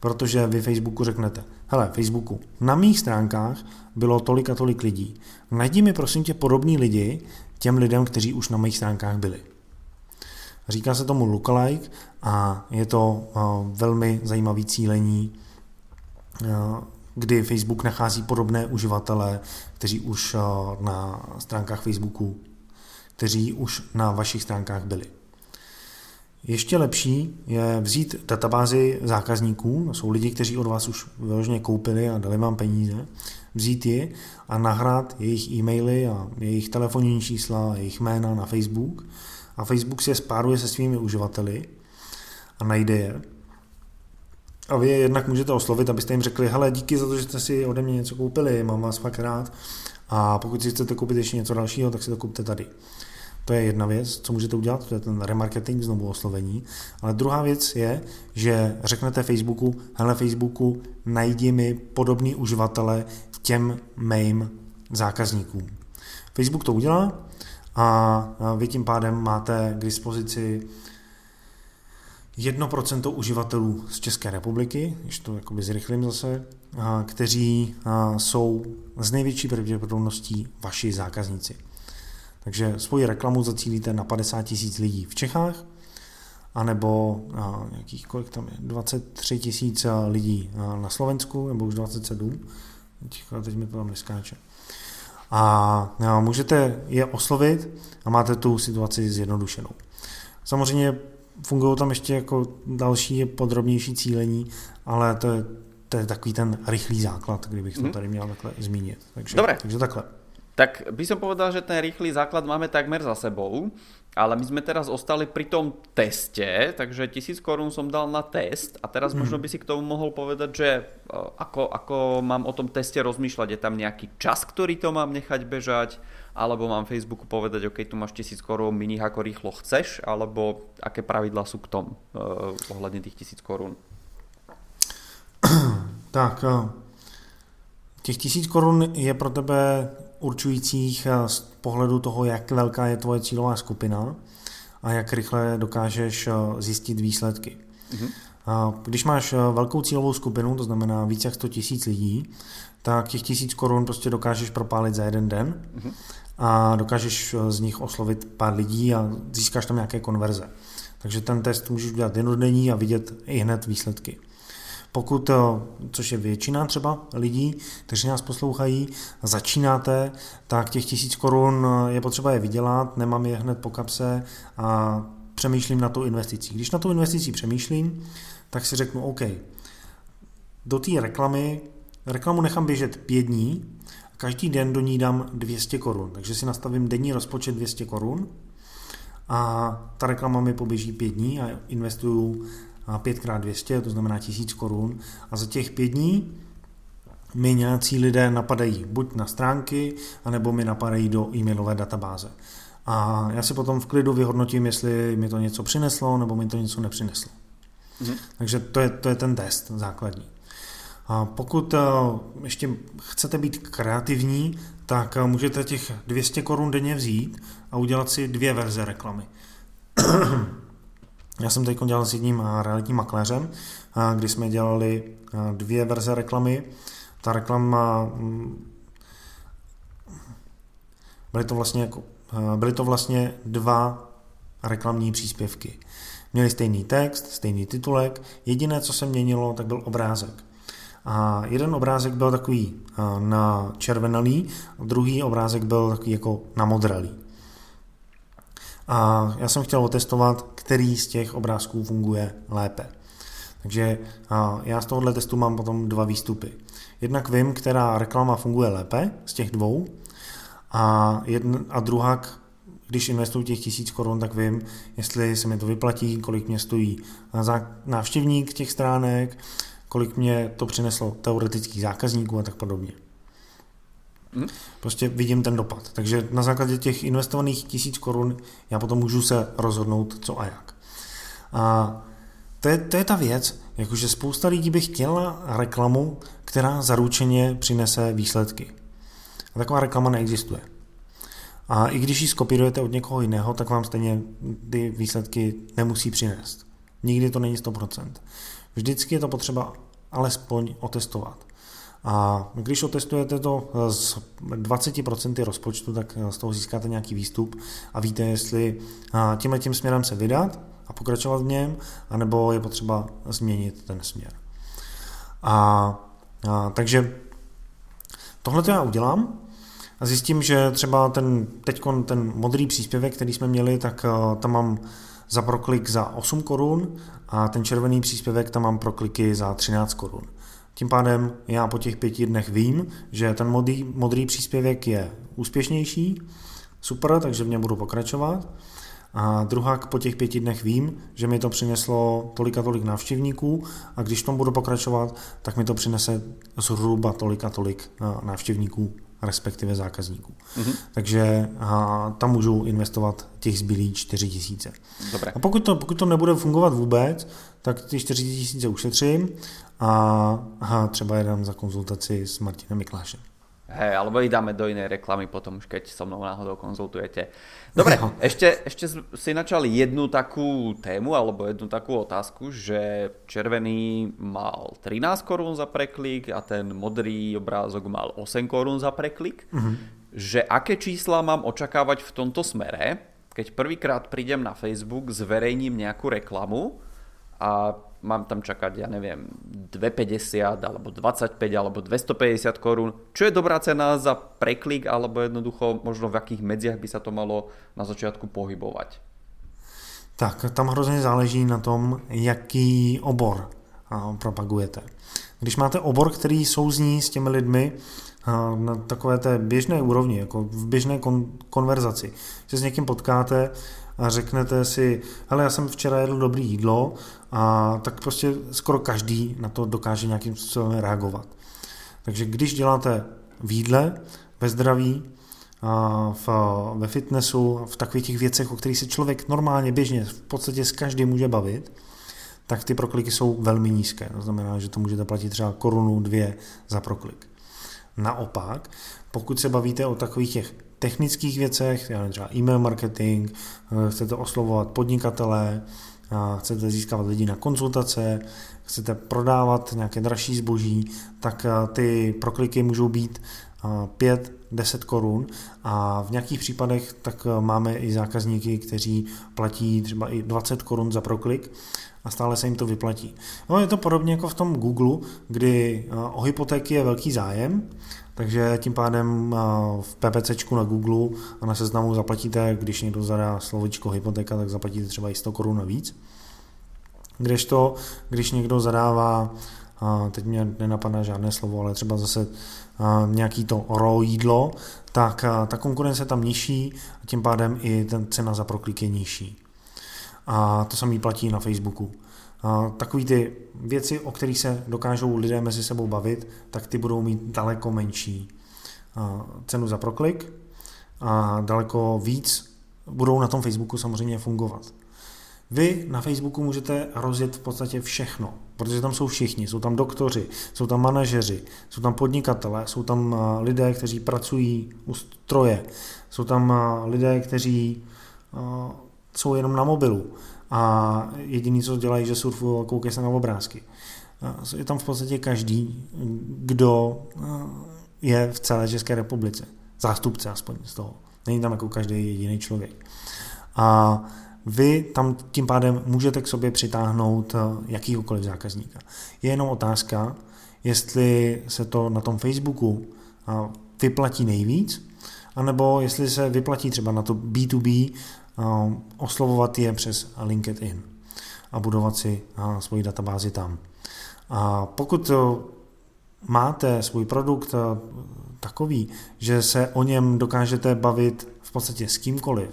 Protože vy Facebooku řeknete, hele Facebooku, na mých stránkách bylo tolik a tolik lidí, najdi mi prosím tě podobný lidi těm lidem, kteří už na mých stránkách byli. Říká se tomu lookalike a je to velmi zajímavý cílení, kdy Facebook nachází podobné uživatele, kteří už na stránkách Facebooku, kteří už na vašich stránkách byli. Ještě lepší je vzít databázi zákazníků, jsou lidi, kteří od vás už vyloženě koupili a dali vám peníze, vzít je a nahrát jejich e-maily a jejich telefonní čísla, jejich jména na Facebook a Facebook si je spáruje se svými uživateli a najde je. A vy je jednak můžete oslovit, abyste jim řekli, hele, díky za to, že jste si ode mě něco koupili, mám vás fakt rád a pokud si chcete koupit ještě něco dalšího, tak si to koupte tady. To je jedna věc, co můžete udělat, to je ten remarketing, znovu oslovení. Ale druhá věc je, že řeknete Facebooku, hele Facebooku, najdi mi podobný uživatele těm mým zákazníkům. Facebook to udělá a vy tím pádem máte k dispozici 1% uživatelů z České republiky, když to zrychlím zase, kteří jsou z největší pravděpodobností vaši zákazníci. Takže svoji reklamu zacílíte na 50 000 lidí v Čechách, anebo nějakých, kolik tam je, 23 000 lidí na Slovensku, nebo už 27, teď mi to tam neskáče. A můžete je oslovit a máte tu situaci zjednodušenou. Samozřejmě fungují tam ještě další podrobnější cílení, ale to je takový ten rychlý základ, kdybych to tady měl takhle zmínit. Takže takhle. Tak by som povedal, že ten rýchly základ máme takmer za sebou, ale my sme teraz ostali pri tom teste, takže 1000 korún som dal na test a teraz možno by si k tomu mohol povedať, že ako mám o tom teste rozmýšľať, je tam nejaký čas, ktorý to mám nechať bežať, alebo mám Facebooku povedať, ok, tu máš 1000 korún, miníh ako rýchlo chceš, alebo aké pravidlá sú k tomu ohľadne tých 1000 korún? Tak, těch 1000 korun je pro tebe určujících z pohledu toho, jak velká je tvoje cílová skupina a jak rychle dokážeš zjistit výsledky. Mhm. Když máš velkou cílovou skupinu, to znamená více jak 100 tisíc lidí, tak těch 1000 korun prostě dokážeš propálit za jeden den a dokážeš z nich oslovit pár lidí a získáš tam nějaké konverze. Takže ten test můžeš udělat jednodenní a vidět i hned výsledky. Pokud, což je většina třeba lidí, kteří nás poslouchají, začínáte, tak těch 1000 korun je potřeba je vydělat, nemám je hned po kapse a přemýšlím na tu investici. Když na tu investici přemýšlím, tak si řeknu, OK, do té reklamu nechám běžet 5 dní, a každý den do ní dám 200 korun, takže si nastavím denní rozpočet 200 korun a ta reklama mi poběží 5 dní a investuju 5x200, to znamená 1000 korun a za těch 5 dní mi nějací lidé napadají buď na stránky, anebo mi napadají do e-mailové databáze. A já si potom v klidu vyhodnotím, jestli mi to něco přineslo, nebo mi to něco nepřineslo. Mhm. Takže to je ten test základní. A pokud ještě chcete být kreativní, tak můžete těch 200 korun denně vzít a udělat si 2 verze reklamy. Já jsem teď dělal s jedním realitním makléřem, kdy jsme dělali 2 verze reklamy. Ta reklama, byly to vlastně 2 reklamní příspěvky. Měli stejný text, stejný titulek, jediné, co se měnilo, tak byl obrázek. A jeden obrázek byl takový na červenalý, druhý obrázek byl takový jako na modralý. A já jsem chtěl otestovat, který z těch obrázků funguje lépe. Takže já z tohohle testu mám potom 2 výstupy. Jednak vím, která reklama funguje lépe z těch 2 a druhá, když investuju těch 1000 korun, tak vím, jestli se mi to vyplatí, kolik mě stojí návštěvník těch stránek, kolik mě to přineslo teoretických zákazníků a tak podobně. Prostě vidím ten dopad. Takže na základě těch investovaných 1000 korun já potom můžu se rozhodnout, co a jak. A to je ta věc, jakože spousta lidí by chtěla reklamu, která zaručeně přinese výsledky. A taková reklama neexistuje. A i když ji skopírujete od někoho jiného, tak vám stejně ty výsledky nemusí přinést. Nikdy to není 100%. Vždycky je to potřeba alespoň otestovat. A když otestujete to z 20% rozpočtu, tak z toho získáte nějaký výstup a víte, jestli tímhletím směrem se vydat a pokračovat v něm, anebo je potřeba změnit ten směr. Takže tohle to já udělám a zjistím, že třeba ten modrý příspěvek, který jsme měli, tak tam mám za proklik za 8 korun a ten červený příspěvek tam mám prokliky za 13 korun. Tím pádem já po těch 5 dnech vím, že ten modrý příspěvek je úspěšnější, super, takže v něm budu pokračovat. A druhák po těch 5 dnech vím, že mi to přineslo tolik a tolik návštěvníků a když v tom budu pokračovat, tak mi to přinese zhruba tolik a tolik návštěvníků, respektive zákazníků. Mm-hmm. Takže tam můžu investovat těch zbylých 4000. Dobré. A pokud to nebude fungovat vůbec, tak ty 4000 ušetřím a třeba je dám za konzultaci s Martinem Miklášem. Hej, alebo ich dáme do inej reklamy potom už, keď so mnou náhodou konzultujete. Dobre, ešte si načali jednu takú tému alebo jednu takú otázku, že červený mal 13 korún za preklik a ten modrý obrázok mal 8 korún za preklik. Mm-hmm. Že aké čísla mám očakávať v tomto smere, keď prvýkrát prídem na Facebook, zverejním nejakú reklamu a mám tam čakať, ja neviem, 250 alebo 25 alebo 250 korún. Čo je dobrá cena za preklik alebo jednoducho možno v akých medziach by sa to malo na začiatku pohybovať? Tak tam hrozně záleží na tom, jaký obor propagujete. Když máte obor, který souzní s těmi lidmi, na takové té běžné úrovni, jako v běžné konverzaci. Že s někým potkáte a řeknete si, hele, já jsem včera jedl dobré jídlo, a tak prostě skoro každý na to dokáže nějakým způsobem reagovat. Takže když děláte v jídle, ve zdraví, ve fitnessu, v takových těch věcech, o kterých se člověk normálně, běžně, v podstatě s každým může bavit, tak ty prokliky jsou velmi nízké. To znamená, že to můžete platit třeba 1-2 Kč za proklik. Naopak, pokud se bavíte o takových těch technických věcech, třeba e-mail marketing, chcete oslovovat podnikatele, chcete získávat lidi na konzultace, chcete prodávat nějaké dražší zboží, tak ty prokliky můžou být 5-10 Kč a v nějakých případech tak máme i zákazníky, kteří platí třeba i 20 Kč za proklik a stále se jim to vyplatí. No, je to podobně jako v tom Google, kdy o hypotéky je velký zájem, takže tím pádem v PPCčku na Google a na seznamu zaplatíte, když někdo zadá slovičko hypotéka, tak zaplatíte třeba i 100 Kč navíc. Kdežto, když někdo zadává, teď mě nenapadá žádné slovo, ale třeba zase nějaký to raw jídlo, tak ta konkurence je tam nižší a tím pádem i ten cena za proklik je nižší. A to samý platí na Facebooku. Takový ty věci, o kterých se dokážou lidé mezi sebou bavit, tak ty budou mít daleko menší cenu za proklik a daleko víc budou na tom Facebooku samozřejmě fungovat. Vy na Facebooku můžete rozjet v podstatě všechno, protože tam jsou všichni, jsou tam doktoři, jsou tam manažeři, jsou tam podnikatelé, jsou tam lidé, kteří pracují u stroje, jsou tam lidé, kteří jsou jenom na mobilu a jediný, co dělají, že surfují a koukají se na obrázky. Je tam v podstatě každý, kdo je v celé České republice, zástupce aspoň z toho, není tam jako každý jediný člověk. A vy tam tím pádem můžete k sobě přitáhnout jakýhokoliv zákazníka. Je jenom otázka, jestli se to na tom Facebooku vyplatí nejvíc, anebo jestli se vyplatí třeba na to B2B oslovovat je přes LinkedIn a budovat si svoji databázi tam. A pokud máte svůj produkt takový, že se o něm dokážete bavit v podstatě s kýmkoliv,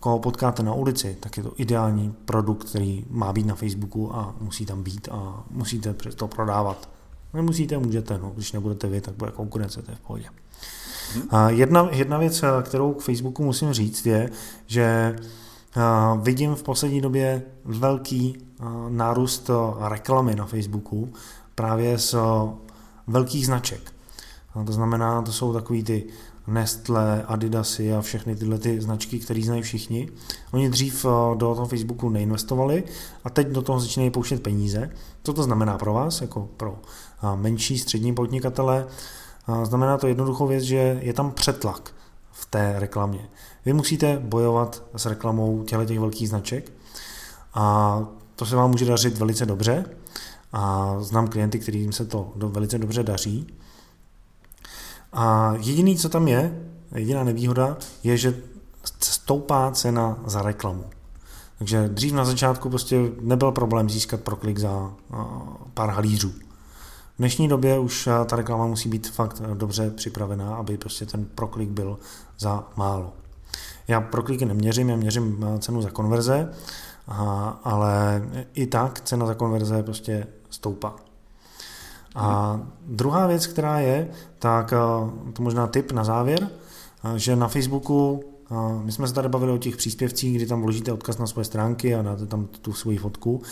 koho potkáte na ulici, tak je to ideální produkt, který má být na Facebooku a musí tam být a musíte to prodávat. Nemusíte, můžete, no, když nebudete vy, tak bude konkurence, to je v pohodě. Jedna věc, kterou k Facebooku musím říct, je, že vidím v poslední době velký nárůst reklamy na Facebooku právě z velkých značek. To znamená, to jsou takový ty Nestle, Adidasy a všechny tyhle ty značky, které znají všichni. Oni dřív do toho Facebooku neinvestovali a teď do toho začínají pouštět peníze. Co to znamená pro vás, jako pro menší, střední podnikatele? Znamená to jednoduchou věc, že je tam přetlak v té reklamě. Vy musíte bojovat s reklamou těch velkých značek a to se vám může dařit velice dobře a znám klienty, kterým se to velice dobře daří. A jediný, co tam je, jediná nevýhoda, je, že stoupá cena za reklamu. Takže dřív na začátku prostě nebyl problém získat proklik za pár halířů. V dnešní době už ta reklama musí být fakt dobře připravená, aby prostě ten proklik byl za málo. Já prokliky neměřím, já měřím cenu za konverze, ale i tak cena za konverze prostě stoupá. A druhá věc, která je, tak to možná tip na závěr, že na Facebooku, my jsme se tady bavili o těch příspěvcích, kdy tam vložíte odkaz na svoje stránky a dáte tam tu svoji fotku,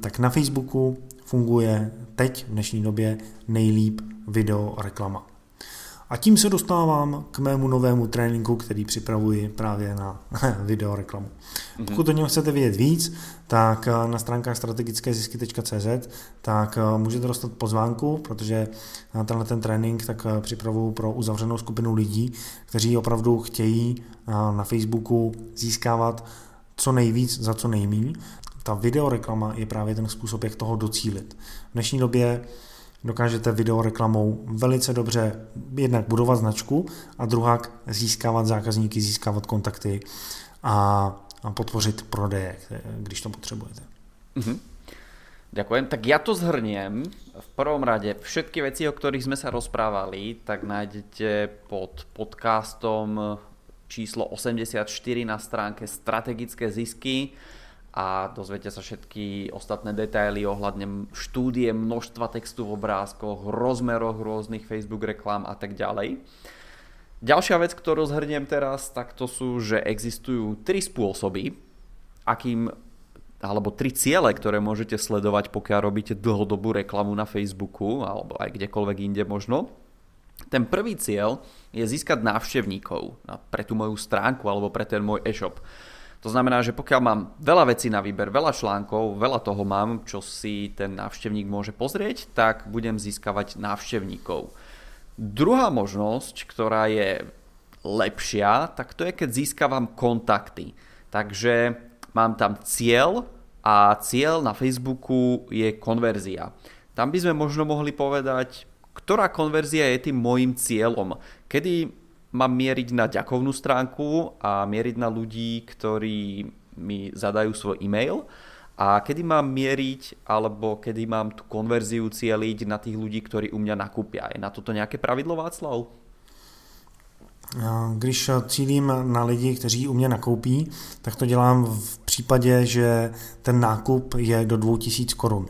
tak na Facebooku funguje teď v dnešní době nejlíp video reklama. A tím se dostávám k mému novému tréninku, který připravuji právě na video reklamu. Pokud o něm chcete vědět víc, tak na stránkách strategickézisky.cz tak můžete dostat pozvánku, protože tenhle ten trénink tak připravuji pro uzavřenou skupinu lidí, kteří opravdu chtějí na Facebooku získávat co nejvíc za co nejméně. Ta videoreklama je právě ten způsob, jak toho docílit. V dnešní době dokážete videoreklamou velice dobře jednak budovat značku a druhak získávat zákazníky, získávat kontakty a podpořit prodeje, když to potřebujete. Ďakujem. Tak ja to zhrniem. V prvom rade všetky veci, o ktorých sme sa rozprávali, tak nájdete pod podcastom číslo 84 na stránke Strategické zisky a dozviete sa všetky ostatné detaily ohľadne štúdie, množstva textu v obrázkoch, rozmeroch rôznych Facebook reklám a tak ďalej. Ďalšia vec, ktorú zhrniem teraz, tak to sú, že existujú tri spôsoby, akým alebo tri ciele, ktoré môžete sledovať, pokiaľ robíte dlhodobú reklamu na Facebooku alebo aj kdekoľvek inde možno. Ten prvý cieľ je získať návštevníkov pre tú moju stránku alebo pre ten môj e-shop. To znamená, že pokiaľ mám veľa vecí na výber, veľa článkov, veľa toho mám, čo si ten návštevník môže pozrieť, tak budem získavať návštevníkov. Druhá možnosť, ktorá je lepšia, tak to je, keď získavam kontakty. Takže mám tam cieľ a cieľ na Facebooku je konverzia. Tam by sme možno mohli povedať, ktorá konverzia je tým môjim cieľom. Kedy mám mieriť na ďakovnú stránku a mieriť na ľudí, ktorí mi zadajú svoj e-mail, a kedy mám mieriť alebo kedy mám tú konverziu cieliť na tých ľudí, ktorí u mňa nakúpia. Je na toto nejaké pravidlo, Václav? Když cílím na lidi, kteří u mě nakoupí, tak to dělám v případě, že ten nákup je do 2000 korun.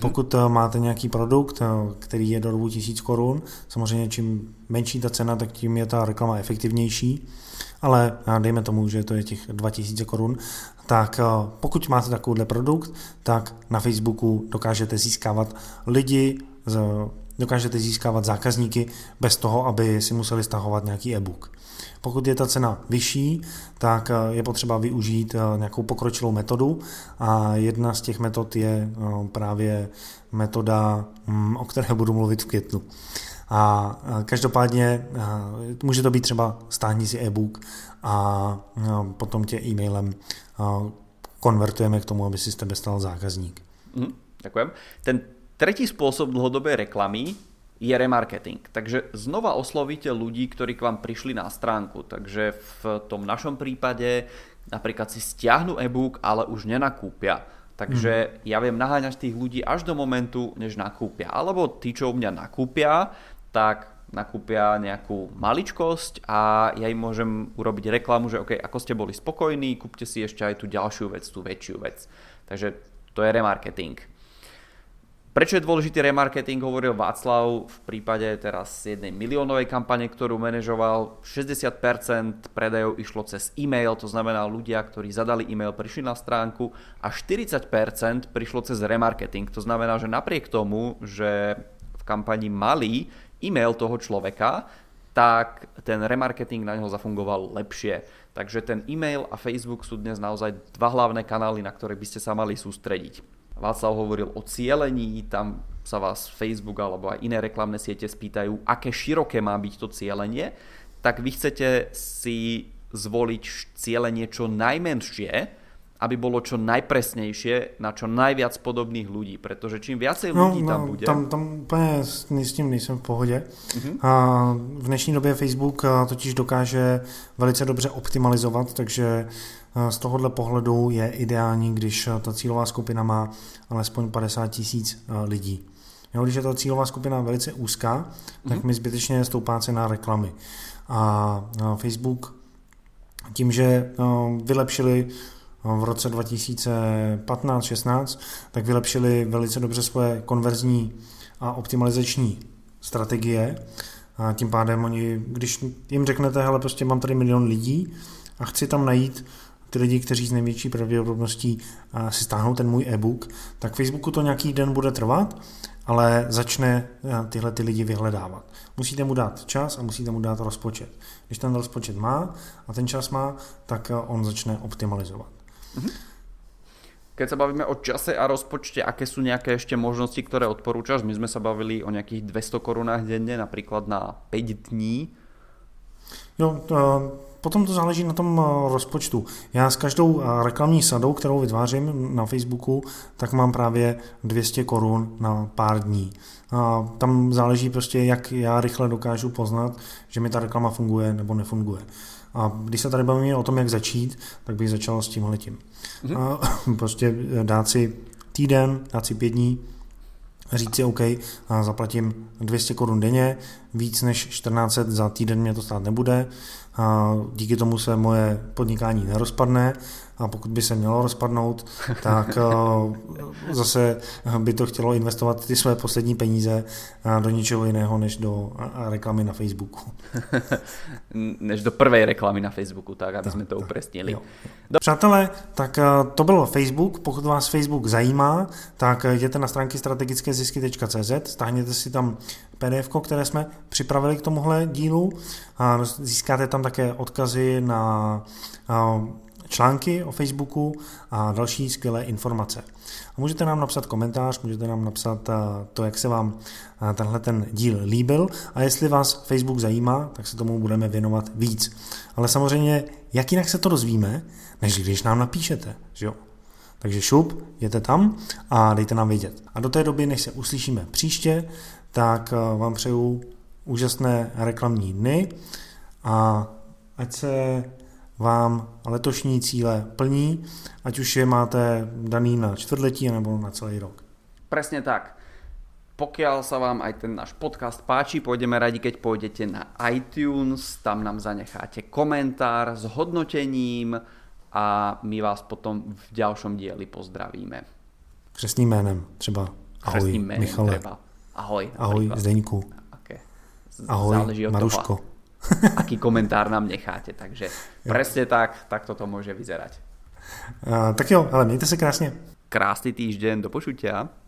Pokud máte nějaký produkt, který je do 2000 korun, samozřejmě čím menší ta cena, tak tím je ta reklama efektivnější, ale dejme tomu, že to je těch 2000 korun, tak pokud máte takovýhle produkt, tak na Facebooku dokážete získávat lidi, dokážete získávat zákazníky bez toho, aby si museli stahovat nějaký e-book. Pokud je ta cena vyšší, tak je potřeba využít nějakou pokročilou metodu a jedna z těch metod je právě metoda, o které budu mluvit v květnu. A každopádně může to být třeba stáhni si e-book a potom tě e-mailem konvertujeme k tomu, aby si z tebe stal zákazník. Ďakujem. Ten tretí spôsob dlhodobej reklamy je remarketing. Takže znova oslovíte ľudí, ktorí k vám prišli na stránku. Takže v tom našom prípade napríklad si stiahnu e-book, ale už nenakúpia. Takže ja viem naháňať tých ľudí až do momentu, než nakúpia. Alebo tí, čo u mňa nakúpia, tak nakúpia nejakú maličkosť a ja im môžem urobiť reklamu, že okay, ako ste boli spokojní, kúpte si ešte aj tú ďalšiu vec, tú väčšiu vec. Takže to je remarketing. Prečo je dôležitý remarketing, hovoril Václav v prípade teraz jednej miliónovej kampane, ktorú manažoval. 60% predajov išlo cez e-mail, to znamená ľudia, ktorí zadali e-mail, prišli na stránku a 40% prišlo cez remarketing. To znamená, že napriek tomu, že v kampani mali e-mail toho človeka, tak ten remarketing na neho zafungoval lepšie. Takže ten e-mail a Facebook sú dnes naozaj dva hlavné kanály, na ktoré by ste sa mali sústrediť. Václav hovoril o cielení, tam sa vás Facebook alebo aj iné reklamné siete spýtajú, aké široké má byť to cielenie, tak vy chcete si zvoliť cielenie čo najmenšie, aby bolo čo najpresnejšie na čo najviac podobných ľudí, pretože čím viacej ľudí tam bude... Tam úplně s tím nejsem v pohodě. V dnešní době Facebook totiž dokáže velice dobře optimalizovat, takže z tohohle pohledu je ideální, když ta cílová skupina má alespoň 50 000 lidí. Když je ta cílová skupina velice úzká, tak mi zbytečně stoupá cena reklamy. A Facebook tím, že vylepšili v roce 2015-16, tak vylepšili velice dobře svoje konverzní a optimalizační strategie. A tím pádem oni, když jim řeknete, hele, prostě mám tady 1 000 000 lidí a chci tam najít ty lidi, kteří s největší pravděpodobností si stáhnou ten můj e-book, tak Facebooku to nějaký den bude trvat, ale začne tyhle ty lidi vyhledávat. Musíte mu dát čas a musíte mu dát rozpočet. Když ten rozpočet má a ten čas má, tak on začne optimalizovat. Keď sa bavíme o čase a rozpočte, aké sú nejaké ešte možnosti, ktoré odporúčaš? My sme sa bavili o nejakých 200 korunách denne, napríklad na 5 dní. No, potom to záleží na tom rozpočtu. Já s každou reklamní sadou, kterou vytvářím na Facebooku, tak mám právě 200 korun na pár dní. A tam záleží prostě, jak já rychle dokážu poznat, že mi ta reklama funguje nebo nefunguje. A když se tady bavíme o tom, jak začít, tak bych začal s tímhletím. Prostě dát si týden, dát si 5 dní, říct si OK, zaplatím 200 Kč denně, víc než 1400 za týden mě to stát nebude, díky tomu se moje podnikání nerozpadne, a pokud by se mělo rozpadnout, tak zase by to chtělo investovat ty své poslední peníze do něčeho jiného než do reklamy na Facebooku. Než do prvé reklamy na Facebooku, tak aby jsme to upresnili. Přátelé, tak to bylo Facebook. Pokud vás Facebook zajímá, tak jděte na stránky strategickézisky.cz, stáhněte si tam PDF, které jsme připravili k tomuhle dílu. Získáte tam také odkazy na články o Facebooku a další skvělé informace. A můžete nám napsat komentář, můžete nám napsat to, jak se vám tenhle ten díl líbil, a jestli vás Facebook zajímá, tak se tomu budeme věnovat víc. Ale samozřejmě, jak jinak se to dozvíme, než když nám napíšete, že jo? Takže šup, jděte tam a dejte nám vědět. A do té doby, než se uslyšíme příště, tak vám přeju úžasné reklamní dny a ať se vám letošní cíle plní, ať už je máte daný na čtvrtletí nebo na celý rok. Presne tak. Pokiaľ sa vám aj ten náš podcast páči, pôjdeme radi, keď pôjdete na iTunes, tam nám zanecháte komentár s hodnotením a my vás potom v ďalšom dieli pozdravíme. Křestným jménem třeba. Ahoj, křestným jménem Michale. Třeba. Ahoj. Ahoj, Zdeňku. Okay. Ahoj, Maruško. Toho. Aký komentár nám necháte, takže presne tak toto môže vyzerať. Tak jo, ale mějte se krásne. Krásny týždeň, do počutia.